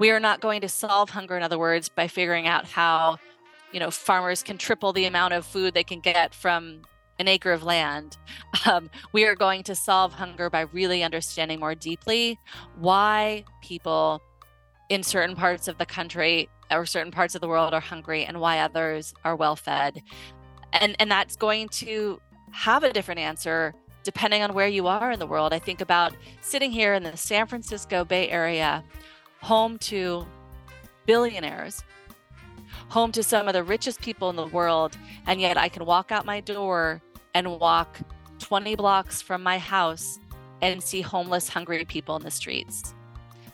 We are not going to solve hunger, in other words, by figuring out how, farmers can triple the amount of food they can get from an acre of land. We are going to solve hunger by really understanding more deeply why people in certain parts of the country or certain parts of the world are hungry and why others are well fed. And that's going to have a different answer depending on where you are in the world. I think about sitting here in the San Francisco Bay Area, home to billionaires, home to some of the richest people in the world. And yet I can walk out my door and walk 20 blocks from my house and see homeless, hungry people in the streets.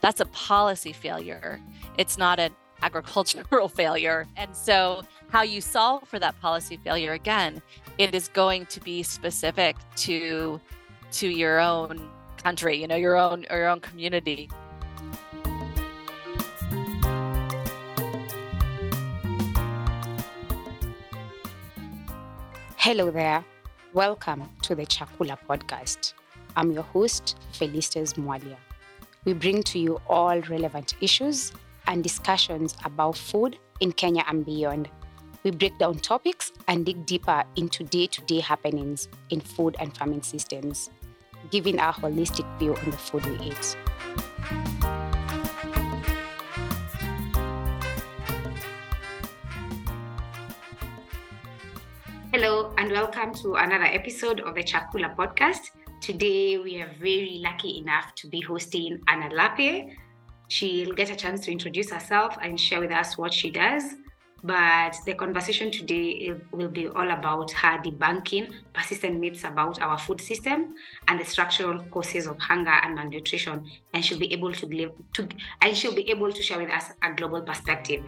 That's a policy failure. It's not an agricultural failure. And so how you solve for that policy failure, again, it is going to be specific to your own country, your own community. Hello there. Welcome to the Chakula Podcast. I'm your host, Felices Mwalia. We bring to you all relevant issues and discussions about food in Kenya and beyond. We break down topics and dig deeper into day-to-day happenings in food and farming systems, giving a holistic view on the food we eat. Hello and welcome to another episode of the Chakula Podcast. Today we are very lucky enough to be hosting Anna Lappé. She'll get a chance to introduce herself and share with us what she does. But the conversation today will be all about her debunking persistent myths about our food system and the structural causes of hunger and malnutrition, and she'll be able to share with us a global perspective.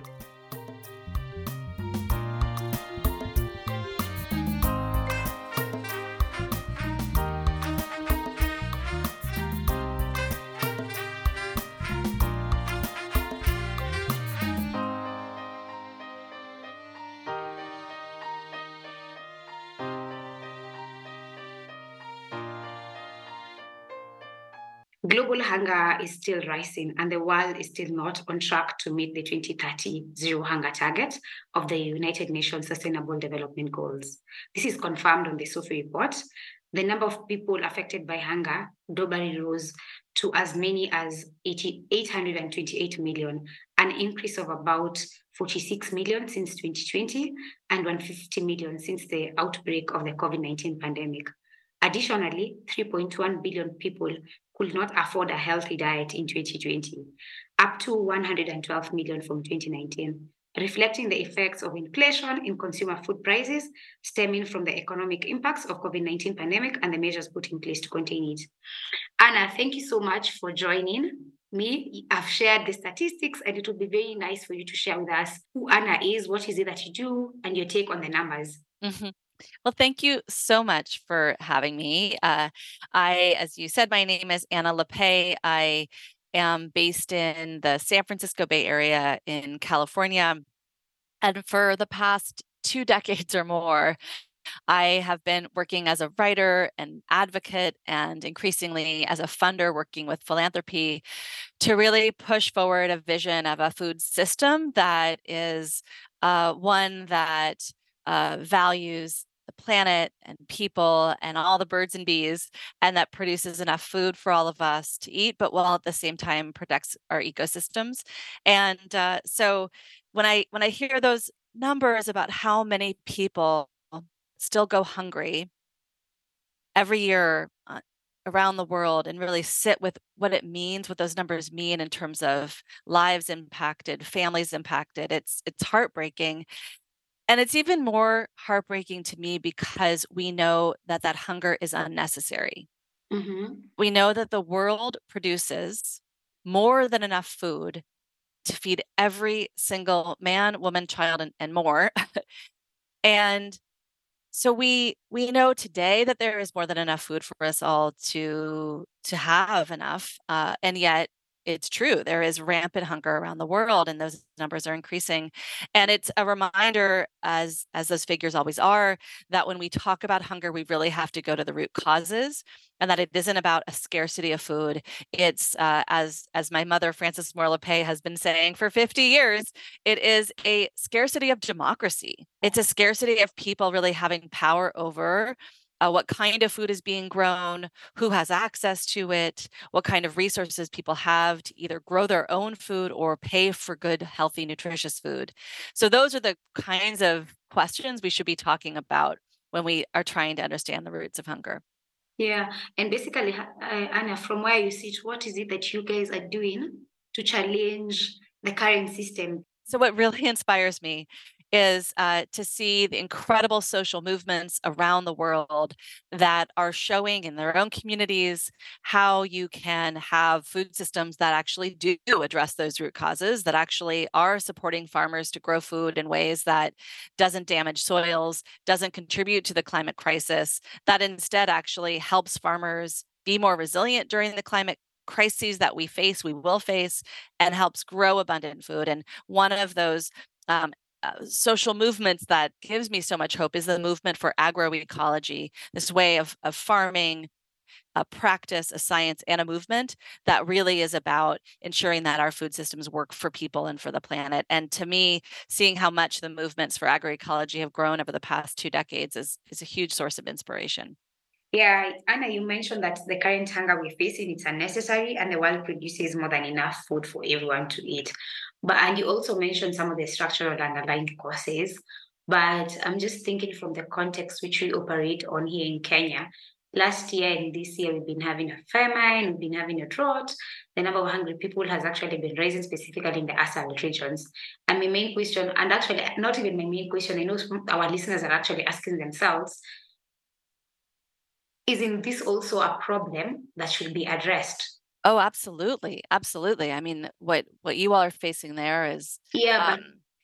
Global hunger is still rising and the world is still not on track to meet the 2030 zero hunger target of the United Nations Sustainable Development Goals. This is confirmed on the SOFI report. The number of people affected by hunger globally rose to as many as 828 million, an increase of about 46 million since 2020 and 150 million since the outbreak of the COVID-19 pandemic. Additionally, 3.1 billion people could not afford a healthy diet in 2020, up to 112 million from 2019, reflecting the effects of inflation in consumer food prices stemming from the economic impacts of COVID-19 pandemic and the measures put in place to contain it. Anna, thank you so much for joining me. I've shared the statistics and it would be very nice for you to share with us who Anna is, what is it that you do, and your take on the numbers. Mm-hmm. Well, thank you so much for having me. As you said, my name is Anna Lappé. I am based in the San Francisco Bay Area in California. And for the past 2 decades or more, I have been working as a writer and advocate and increasingly as a funder working with philanthropy to really push forward a vision of a food system that is one that values the planet and people and all the birds and bees, and that produces enough food for all of us to eat, but while at the same time protects our ecosystems. And so when I hear those numbers about how many people still go hungry every year around the world and really sit with what it means, what those numbers mean in terms of lives impacted, families impacted, it's heartbreaking. And it's even more heartbreaking to me because we know that hunger is unnecessary. Mm-hmm. We know that the world produces more than enough food to feed every single man, woman, child, and more. And so we know today that there is more than enough food for us all to have enough. And yet it's true. There is rampant hunger around the world, and those numbers are increasing. And it's a reminder, as those figures always are, that when we talk about hunger, we really have to go to the root causes, and that it isn't about a scarcity of food. It's, as my mother, Frances Moore Lappé, has been saying for 50 years, it is a scarcity of democracy. It's a scarcity of people really having power over what kind of food is being grown, who has access to it, what kind of resources people have to either grow their own food or pay for good, healthy, nutritious food. So those are the kinds of questions we should be talking about when we are trying to understand the roots of hunger. Yeah. And basically, Anna, from where you sit, what is it that you guys are doing to challenge the current system? So what really inspires me is to see the incredible social movements around the world that are showing in their own communities how you can have food systems that actually do address those root causes, that actually are supporting farmers to grow food in ways that doesn't damage soils, doesn't contribute to the climate crisis, that instead actually helps farmers be more resilient during the climate crises that we face, we will face, and helps grow abundant food. And one of those social movements that gives me so much hope is the movement for agroecology, this way of farming, a practice, a science, and a movement that really is about ensuring that our food systems work for people and for the planet. And to me, seeing how much the movements for agroecology have grown over the past 2 decades is a huge source of inspiration. Yeah, Anna, you mentioned that the current hunger we're facing, it's unnecessary, and the world produces more than enough food for everyone to eat. And you also mentioned some of the structural underlying causes. But I'm just thinking from the context which we operate on here in Kenya. Last year and this year, we've been having a famine, we've been having a drought. The number of hungry people has actually been rising, specifically in the ASAL regions. And my main question, and actually not even my main question, I know our listeners are actually asking themselves, isn't this also a problem that should be addressed? Oh, absolutely. Absolutely. I mean, what you all are facing there is... Yeah,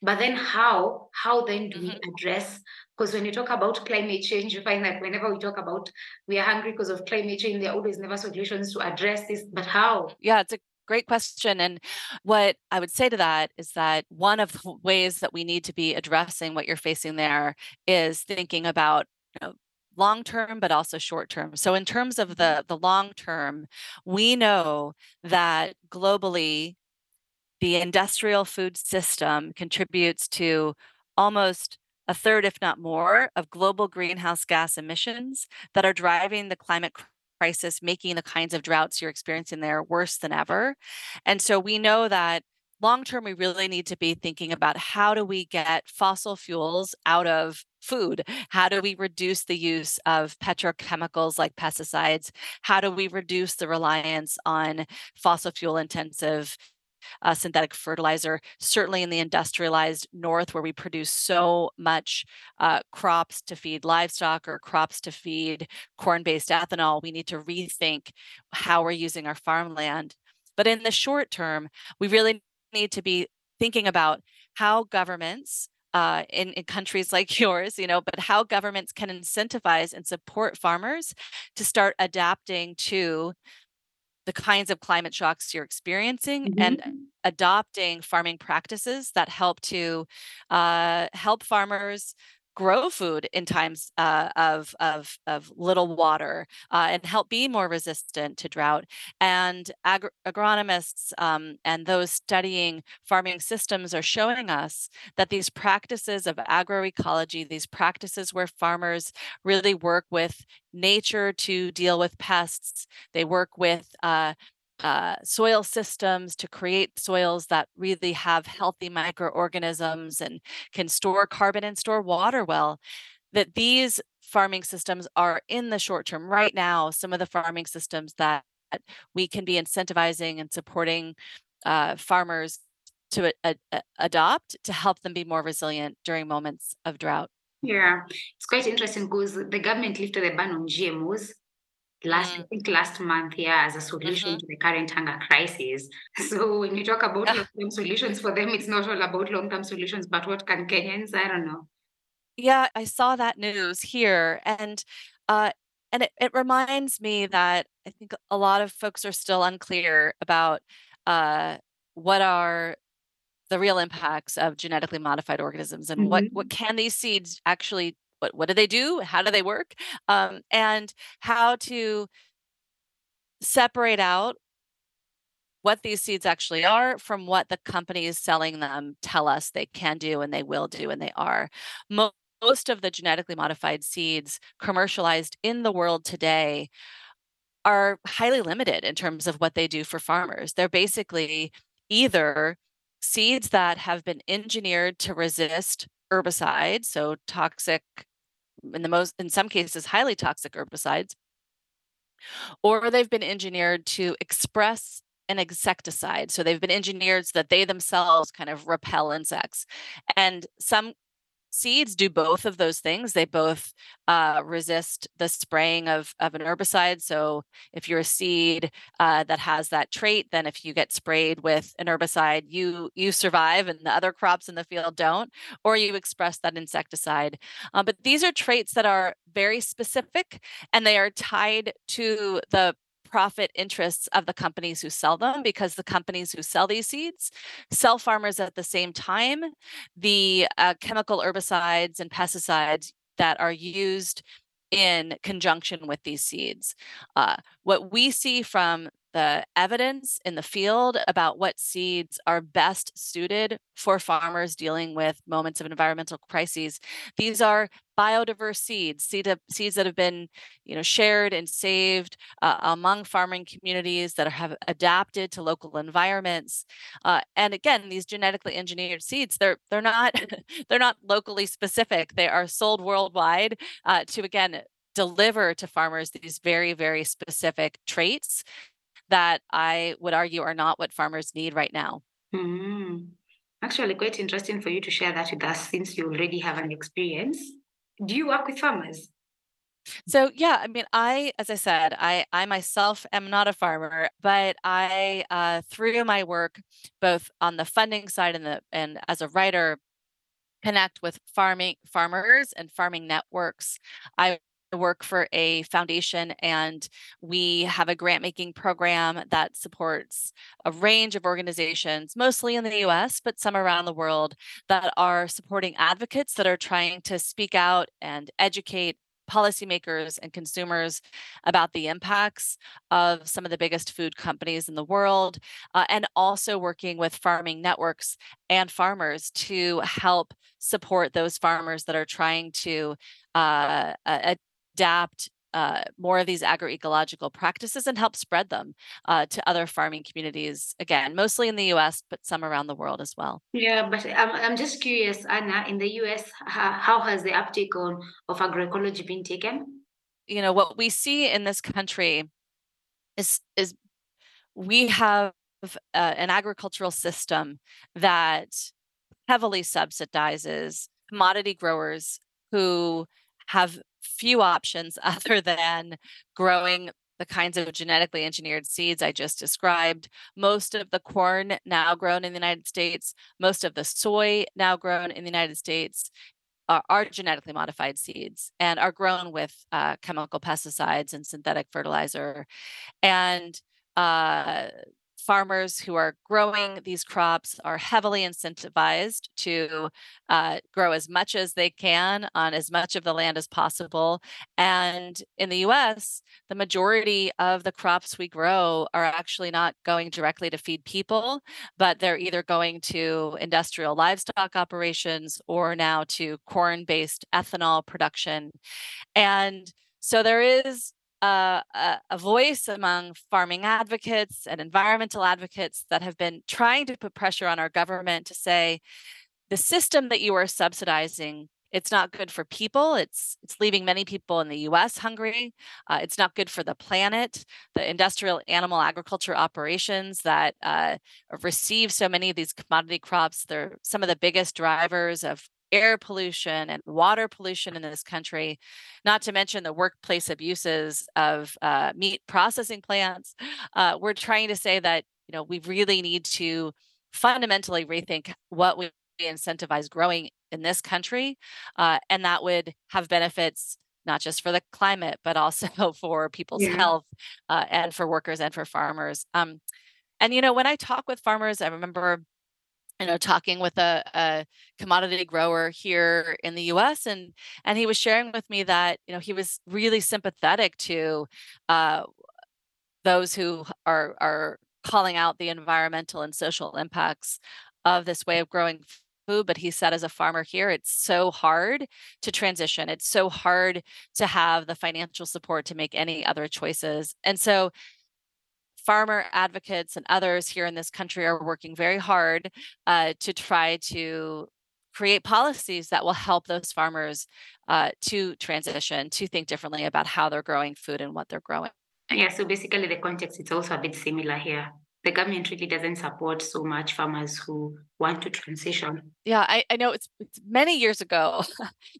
but then how then do we address? Because when you talk about climate change, you find that whenever we talk about we are hungry because of climate change, there are always never solutions to address this, but how? Yeah, it's a great question. And what I would say to that is that one of the ways that we need to be addressing what you're facing there is thinking about, you know, long-term, but also short-term. So in terms of the long-term, we know that globally, the industrial food system contributes to almost a third, if not more, of global greenhouse gas emissions that are driving the climate crisis, making the kinds of droughts you're experiencing there worse than ever. And so we know that long-term, we really need to be thinking about how do we get fossil fuels out of food? How do we reduce the use of petrochemicals like pesticides? How do we reduce the reliance on fossil fuel intensive synthetic fertilizer, certainly in the industrialized north where we produce so much crops to feed livestock or crops to feed corn-based ethanol? We need to rethink how we're using our farmland. But in the short term, we really need to be thinking about how governments in countries like yours, you know, but how governments can incentivize and support farmers to start adapting to the kinds of climate shocks you're experiencing and adopting farming practices that help to help farmers grow food in times of little water and help be more resistant to drought. And agronomists and those studying farming systems are showing us that these practices of agroecology, these practices where farmers really work with nature to deal with pests, they work with soil systems to create soils that really have healthy microorganisms and can store carbon and store water well, that these farming systems are in the short term right now, some of the farming systems that we can be incentivizing and supporting farmers to adopt to help them be more resilient during moments of drought. Yeah, it's quite interesting because the government lifted the ban on GMOs last month, yeah, as a solution to the current hunger crisis. So when you talk about long-term solutions for them, it's not all about long-term solutions, but what can Kenyans? I don't know. Yeah, I saw that news here, and it reminds me that I think a lot of folks are still unclear about what are the real impacts of genetically modified organisms, and what can these seeds actually, what do they do? How do they work? And how to separate out what these seeds actually are from what the companies selling them tell us they can do and they will do and they are. Most of the genetically modified seeds commercialized in the world today are highly limited in terms of what they do for farmers. They're basically either seeds that have been engineered to resist herbicides, so toxic, in some cases, highly toxic herbicides, or they've been engineered to express an insecticide. So they've been engineered so that they themselves kind of repel insects. And some seeds do both of those things. They both resist the spraying of an herbicide. So if you're a seed that has that trait, then if you get sprayed with an herbicide, you survive and the other crops in the field don't, or you express that insecticide. But these are traits that are very specific, and they are tied to the profit interests of the companies who sell them, because the companies who sell these seeds sell farmers at the same time the chemical herbicides and pesticides that are used in conjunction with these seeds. What we see from the evidence in the field about what seeds are best suited for farmers dealing with moments of environmental crises, these are biodiverse seeds, seeds that have been, shared and saved among farming communities that have adapted to local environments. And again, these genetically engineered seeds, they're not locally specific. They are sold worldwide to again deliver to farmers these very, very specific traits that I would argue are not what farmers need right now. Mm-hmm. Actually, quite interesting for you to share that with us, since you already have an experience. Do you work with farmers? So, yeah, as I said, I myself am not a farmer, but I, through my work, both on the funding side and as a writer, connect with farmers and farming networks. I work for a foundation, and we have a grant-making program that supports a range of organizations, mostly in the US, but some around the world, that are supporting advocates that are trying to speak out and educate policymakers and consumers about the impacts of some of the biggest food companies in the world, and also working with farming networks and farmers to help support those farmers that are trying to adapt more of these agroecological practices and help spread them to other farming communities, again, mostly in the US, but some around the world as well. Yeah, but I'm just curious, Anna, in the US, how has the uptake of agroecology been taken? What we see in this country is we have an agricultural system that heavily subsidizes commodity growers who have few options other than growing the kinds of genetically engineered seeds I just described. Most of the corn now grown in the United States, most of the soy now grown in the United States are genetically modified seeds and are grown with chemical pesticides and synthetic fertilizer. And farmers who are growing these crops are heavily incentivized to grow as much as they can on as much of the land as possible. And in the US, the majority of the crops we grow are actually not going directly to feed people, but they're either going to industrial livestock operations or now to corn-based ethanol production. And so there is a voice among farming advocates and environmental advocates that have been trying to put pressure on our government to say, the system that you are subsidizing, it's not good for people. It's leaving many people in the US hungry. It's not good for the planet. The industrial animal agriculture operations that receive so many of these commodity crops, they're some of the biggest drivers of air pollution and water pollution in this country, not to mention the workplace abuses of meat processing plants. We're trying to say that, we really need to fundamentally rethink what we incentivize growing in this country. And that would have benefits not just for the climate, but also for people's health and for workers and for farmers. And, you know, when I talk with farmers, I remember, you know, talking with a commodity grower here in the U.S. and he was sharing with me that, you know, he was really sympathetic to those who are calling out the environmental and social impacts of this way of growing food. But he said, as a farmer here, it's so hard to transition. It's so hard to have the financial support to make any other choices. And so farmer advocates and others here in this country are working very hard to try to create policies that will help those farmers to transition, to think differently about how they're growing food and what they're growing. Yeah, so basically the context is also a bit similar here. The government really doesn't support so much farmers who want to transition. Yeah, I know it's many years ago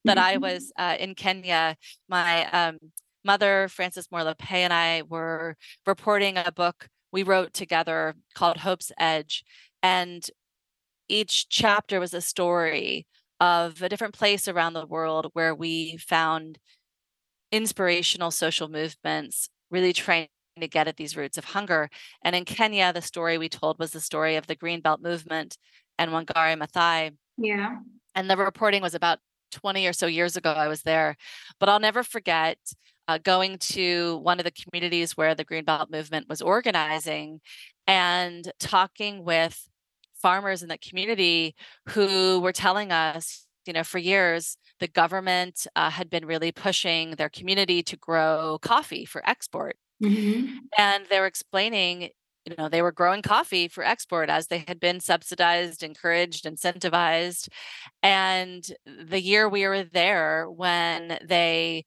that I was in Kenya. My mother, Frances Moore Lappé, and I were reporting a book we wrote together called Hope's Edge. And each chapter was a story of a different place around the world where we found inspirational social movements really trying to get at these roots of hunger. And in Kenya, the story we told was the story of the Green Belt Movement and Wangari Maathai. Yeah. And the reporting was about 20 or so years ago I was there. But I'll never forget going to one of the communities where the Green Belt Movement was organizing and talking with farmers in that community who were telling us, you know, for years, the government had been really pushing their community to grow coffee for export. Mm-hmm. And they were explaining, you know, they were growing coffee for export as they had been subsidized, encouraged, incentivized. And the year we were there, when they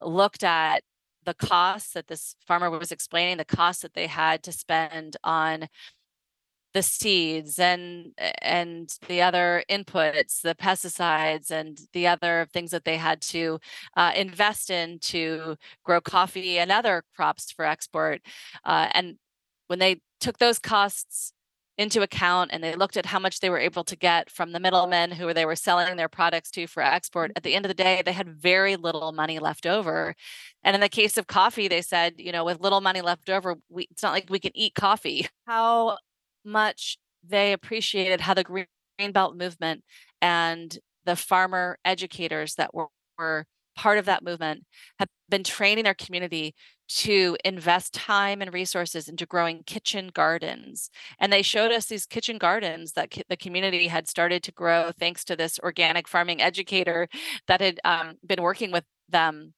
looked at the costs that this farmer was explaining, the costs that they had to spend on the seeds and the other inputs, the pesticides and the other things that they had to invest in to grow coffee and other crops for export. And when they took those costs into account and they looked at how much they were able to get from the middlemen who they were selling their products to for export, at the end of the day, they had very little money left over. And in the case of coffee, they said, you know, with little money left over, it's not like we can eat coffee. How much they appreciated how the Green Belt Movement and the farmer educators that were part of that movement have been training their community to invest time and resources into growing kitchen gardens. And they showed us these kitchen gardens that the community had started to grow thanks to this organic farming educator that had been working with them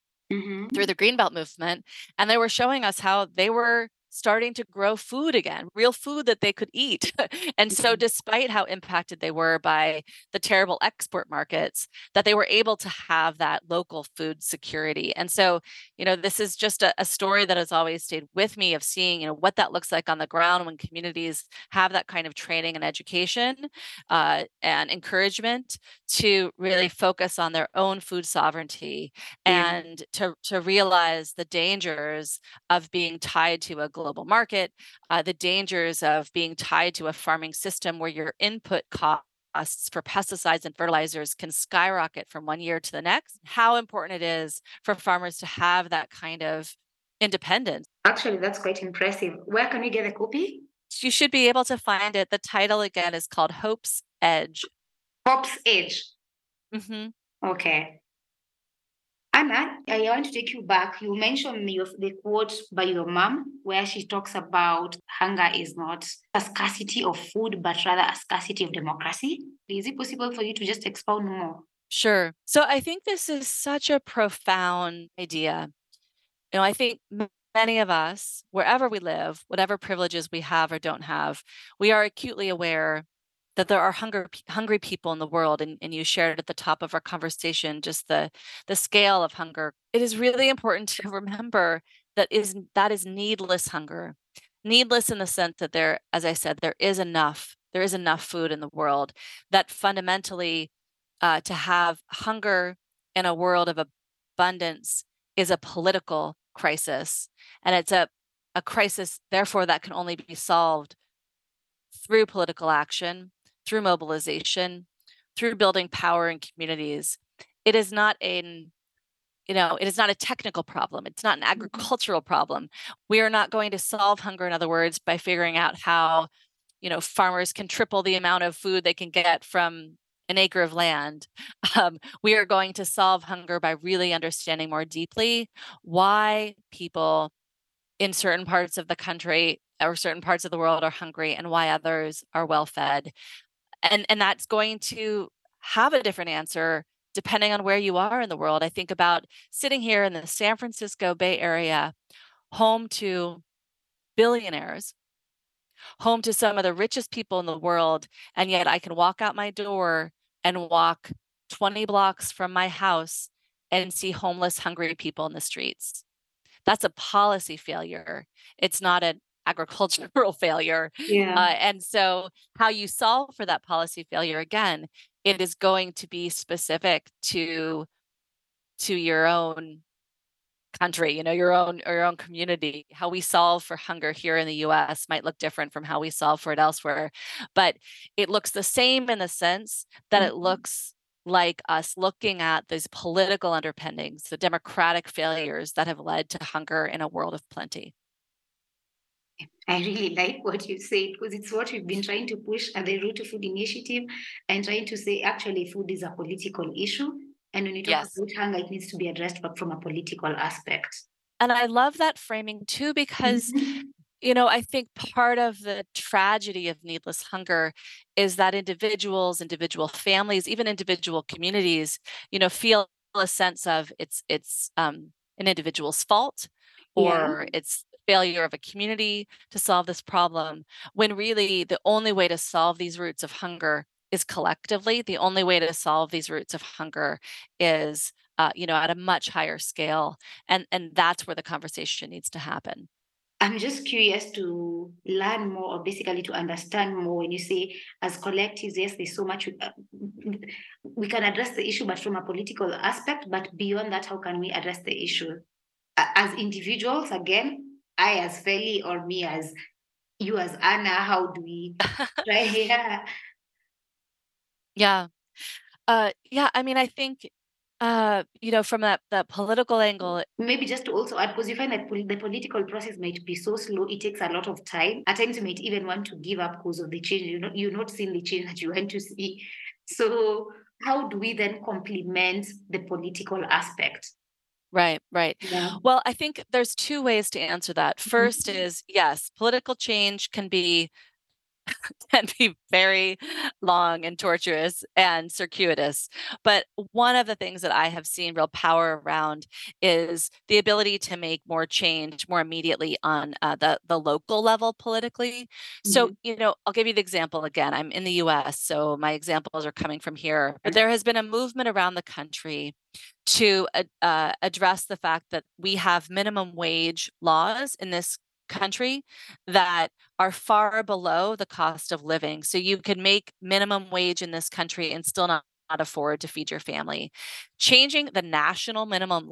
through the Green Belt Movement. And they were showing us how they were starting to grow food again, real food that they could eat. And so despite how impacted they were by the terrible export markets, that they were able to have that local food security. And so, you know, this is just a story that has always stayed with me of seeing, you know, what that looks like on the ground when communities have that kind of training and education and encouragement to really focus on their own food sovereignty and to realize the dangers of being tied to a global market, the dangers of being tied to a farming system where your input costs for pesticides and fertilizers can skyrocket from one year to the next, how important it is for farmers to have that kind of independence. Actually, that's quite impressive. Where can we get a copy? You should be able to find it. The title again is called Hope's Edge. Hope's Edge. Mm-hmm. Okay. Anna, I want to take you back. You mentioned the quote by your mom where she talks about hunger is not a scarcity of food, but rather a scarcity of democracy. Is it possible for you to just expound more? Sure. So I think this is such a profound idea. You know, I think many of us, wherever we live, whatever privileges we have or don't have, we are acutely aware that there are hungry people in the world. And you shared at the top of our conversation, just the scale of hunger. It is really important to remember that is needless hunger. Needless in the sense that there, as I said, there is enough food in the world, that fundamentally to have hunger in a world of abundance is a political crisis. And it's a crisis, therefore, that can only be solved through political action, through mobilization, through building power in communities. It is not an You know, it is not a technical problem. It's not an agricultural problem. We are not going to solve hunger, in other words, by figuring out how, you know, farmers can triple the amount of food they can get from an acre of land. We are going to solve hunger by really understanding more deeply why people in certain parts of the country or certain parts of the world are hungry and why others are well-fed. And that's going to have a different answer depending on where you are in the world. I think about sitting here in the San Francisco Bay Area, home to billionaires, home to some of the richest people in the world, and yet I can walk out my door and walk 20 blocks from my house and see homeless, hungry people in the streets. That's a policy failure. It's not an agricultural failure. Yeah. And so how you solve for that policy failure, again, it is going to be specific to your own country, you know, your own community. How we solve for hunger here in the US might look different from how we solve for it elsewhere, but it looks the same in the sense that it looks like us looking at these political underpinnings, the democratic failures that have led to hunger in a world of plenty. I really like what you said, because it's what we've been trying to push at the Root to Food Initiative and trying to say, actually, food is a political issue. And when you talk about hunger, it needs to be addressed but from a political aspect. And I love that framing too, because, you know, I think part of the tragedy of needless hunger is that individuals, individual families, even individual communities, you know, feel a sense of it's an individual's fault or it's failure of a community to solve this problem, when really the only way to solve these roots of hunger is collectively. The only way to solve these roots of hunger is, you know, at a much higher scale. And that's where the conversation needs to happen. I'm just curious to learn more, or basically to understand more, when you say as collectives, yes, there's so much we can address the issue, but from a political aspect, but beyond that, how can we address the issue? As individuals, again, I as Feli or me as you as Anna, how do we try here? I mean, I think, you know, from that political angle. Maybe just to also add, because you find that the political process might be so slow, it takes a lot of time. At times you might even want to give up because of the change. You're not seeing the change that you want to see. So how do we then complement the political aspect? Right. Yeah. Well, I think there's two ways to answer that. First is, yes, political change can be very long and tortuous and circuitous. But one of the things that I have seen real power around is the ability to make more change more immediately on the local level politically. Mm-hmm. So, you know, I'll give you the example again. I'm in the US, so my examples are coming from here. But there has been a movement around the country to address the fact that we have minimum wage laws in this country that are far below the cost of living. So you could make minimum wage in this country and still not afford to feed your family. Changing the national minimum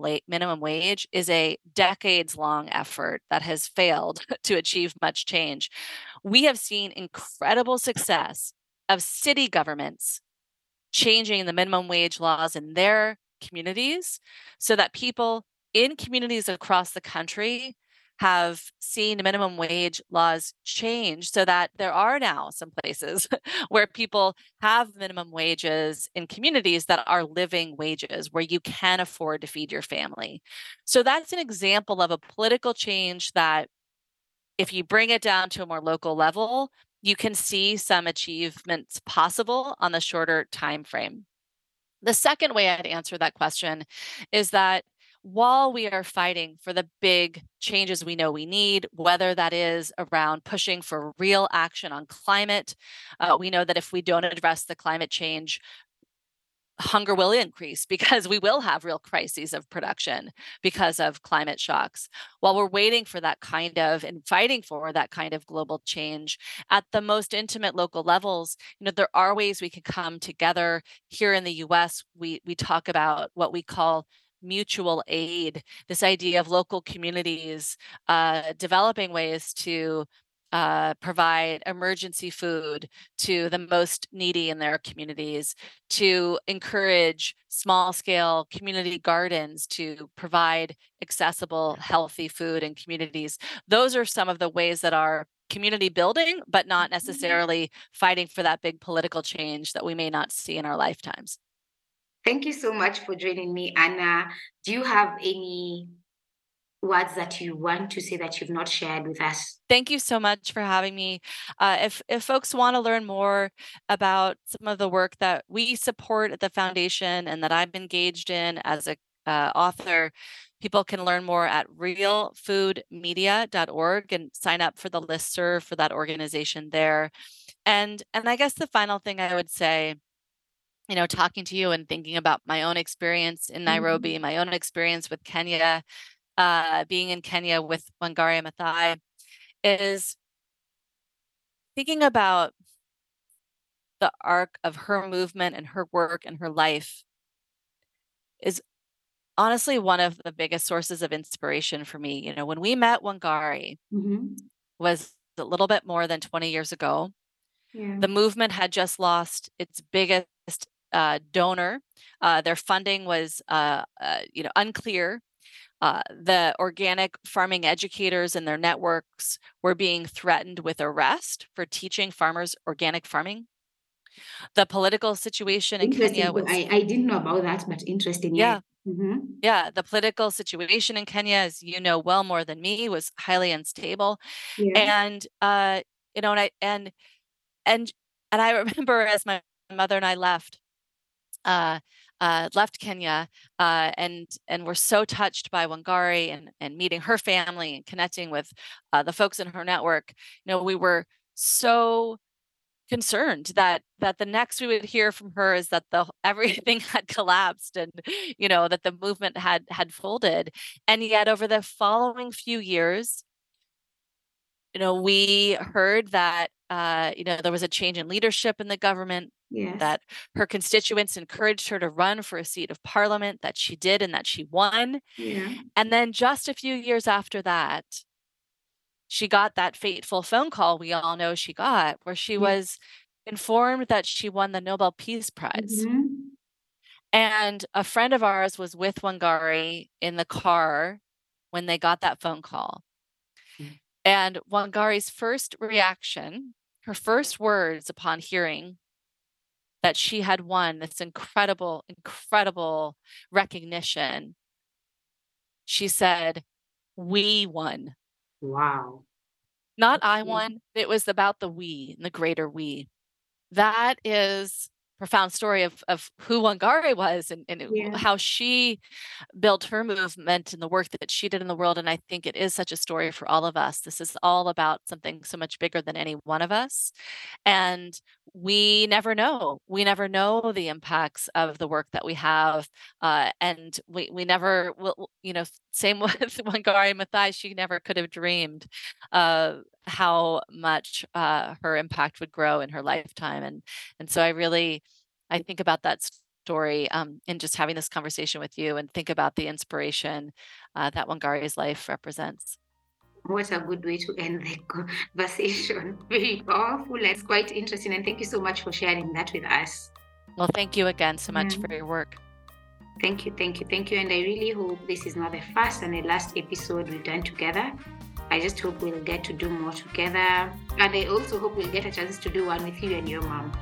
wage is a decades-long effort that has failed to achieve much change. We have seen incredible success of city governments changing the minimum wage laws in their communities so that people in communities across the country have seen minimum wage laws change so that there are now some places where people have minimum wages in communities that are living wages, where you can afford to feed your family. So that's an example of a political change that if you bring it down to a more local level, you can see some achievements possible on the shorter time frame. The second way I'd answer that question is that while we are fighting for the big changes we know we need, whether that is around pushing for real action on climate, we know that if we don't address the climate change, hunger will increase because we will have real crises of production because of climate shocks. While we're waiting for that kind of and fighting for that kind of global change at the most intimate local levels, you know, there are ways we can come together. Here in the US, we talk about what we call mutual aid, this idea of local communities developing ways to provide emergency food to the most needy in their communities, to encourage small-scale community gardens to provide accessible, healthy food in communities. Those are some of the ways that our community building, but not necessarily fighting for that big political change that we may not see in our lifetimes. Thank you so much for joining me, Anna. Do you have any words that you want to say that you've not shared with us? Thank you so much for having me. If folks want to learn more about some of the work that we support at the foundation and that I'm engaged in as a author, people can learn more at realfoodmedia.org and sign up for the listserv for that organization there. And I guess the final thing I would say, you know, talking to you and thinking about my own experience in Nairobi, my own experience with Kenya, being in Kenya with Wangari Maathai, is thinking about the arc of her movement and her work and her life is honestly one of the biggest sources of inspiration for me. You know, when we met Wangari was a little bit more than 20 years ago. Yeah. The movement had just lost its biggest donor. Their funding was, unclear. The organic farming educators and their networks were being threatened with arrest for teaching farmers organic farming. The political situation in Kenya was... I didn't know about that, but interesting. Yeah. Yeah. The political situation in Kenya, as you know well more than me, was highly unstable. Yeah. And, and I remember as my mother and I left Kenya, and were so touched by Wangari and meeting her family and connecting with the folks in her network. You know, we were so concerned that the next we would hear from her is that everything had collapsed and, you know, that the movement had folded. And yet over the following few years, you know, we heard that, there was a change in leadership in the government, yes, that her constituents encouraged her to run for a seat of parliament, that she did and that she won. Yeah. And then just a few years after that, she got that fateful phone call we all know she got, where she was informed that she won the Nobel Peace Prize. Mm-hmm. And a friend of ours was with Wangari in the car when they got that phone call. And Wangari's first reaction, her first words upon hearing that she had won this incredible, incredible recognition, she said, "We won." Wow. Not "I won." It was about the we, and the greater we. That is a profound story of who Wangari was and how she built her movement and the work that she did in the world. And I think it is such a story for all of us. This is all about something so much bigger than any one of us. And we never know. We never know the impacts of the work that we have. And we never will, you know, same with Wangari Maathai, she never could have dreamed how much her impact would grow in her lifetime. And so I think about that story in just having this conversation with you, and think about the inspiration that Wangari's life represents. What a good way to end the conversation. Very powerful. It's quite interesting. And thank you so much for sharing that with us. Well, thank you again so much for your work. Thank you. Thank you. Thank you. And I really hope this is not the first and the last episode we've done together. I just hope we'll get to do more together. And I also hope we'll get a chance to do one with you and your mom.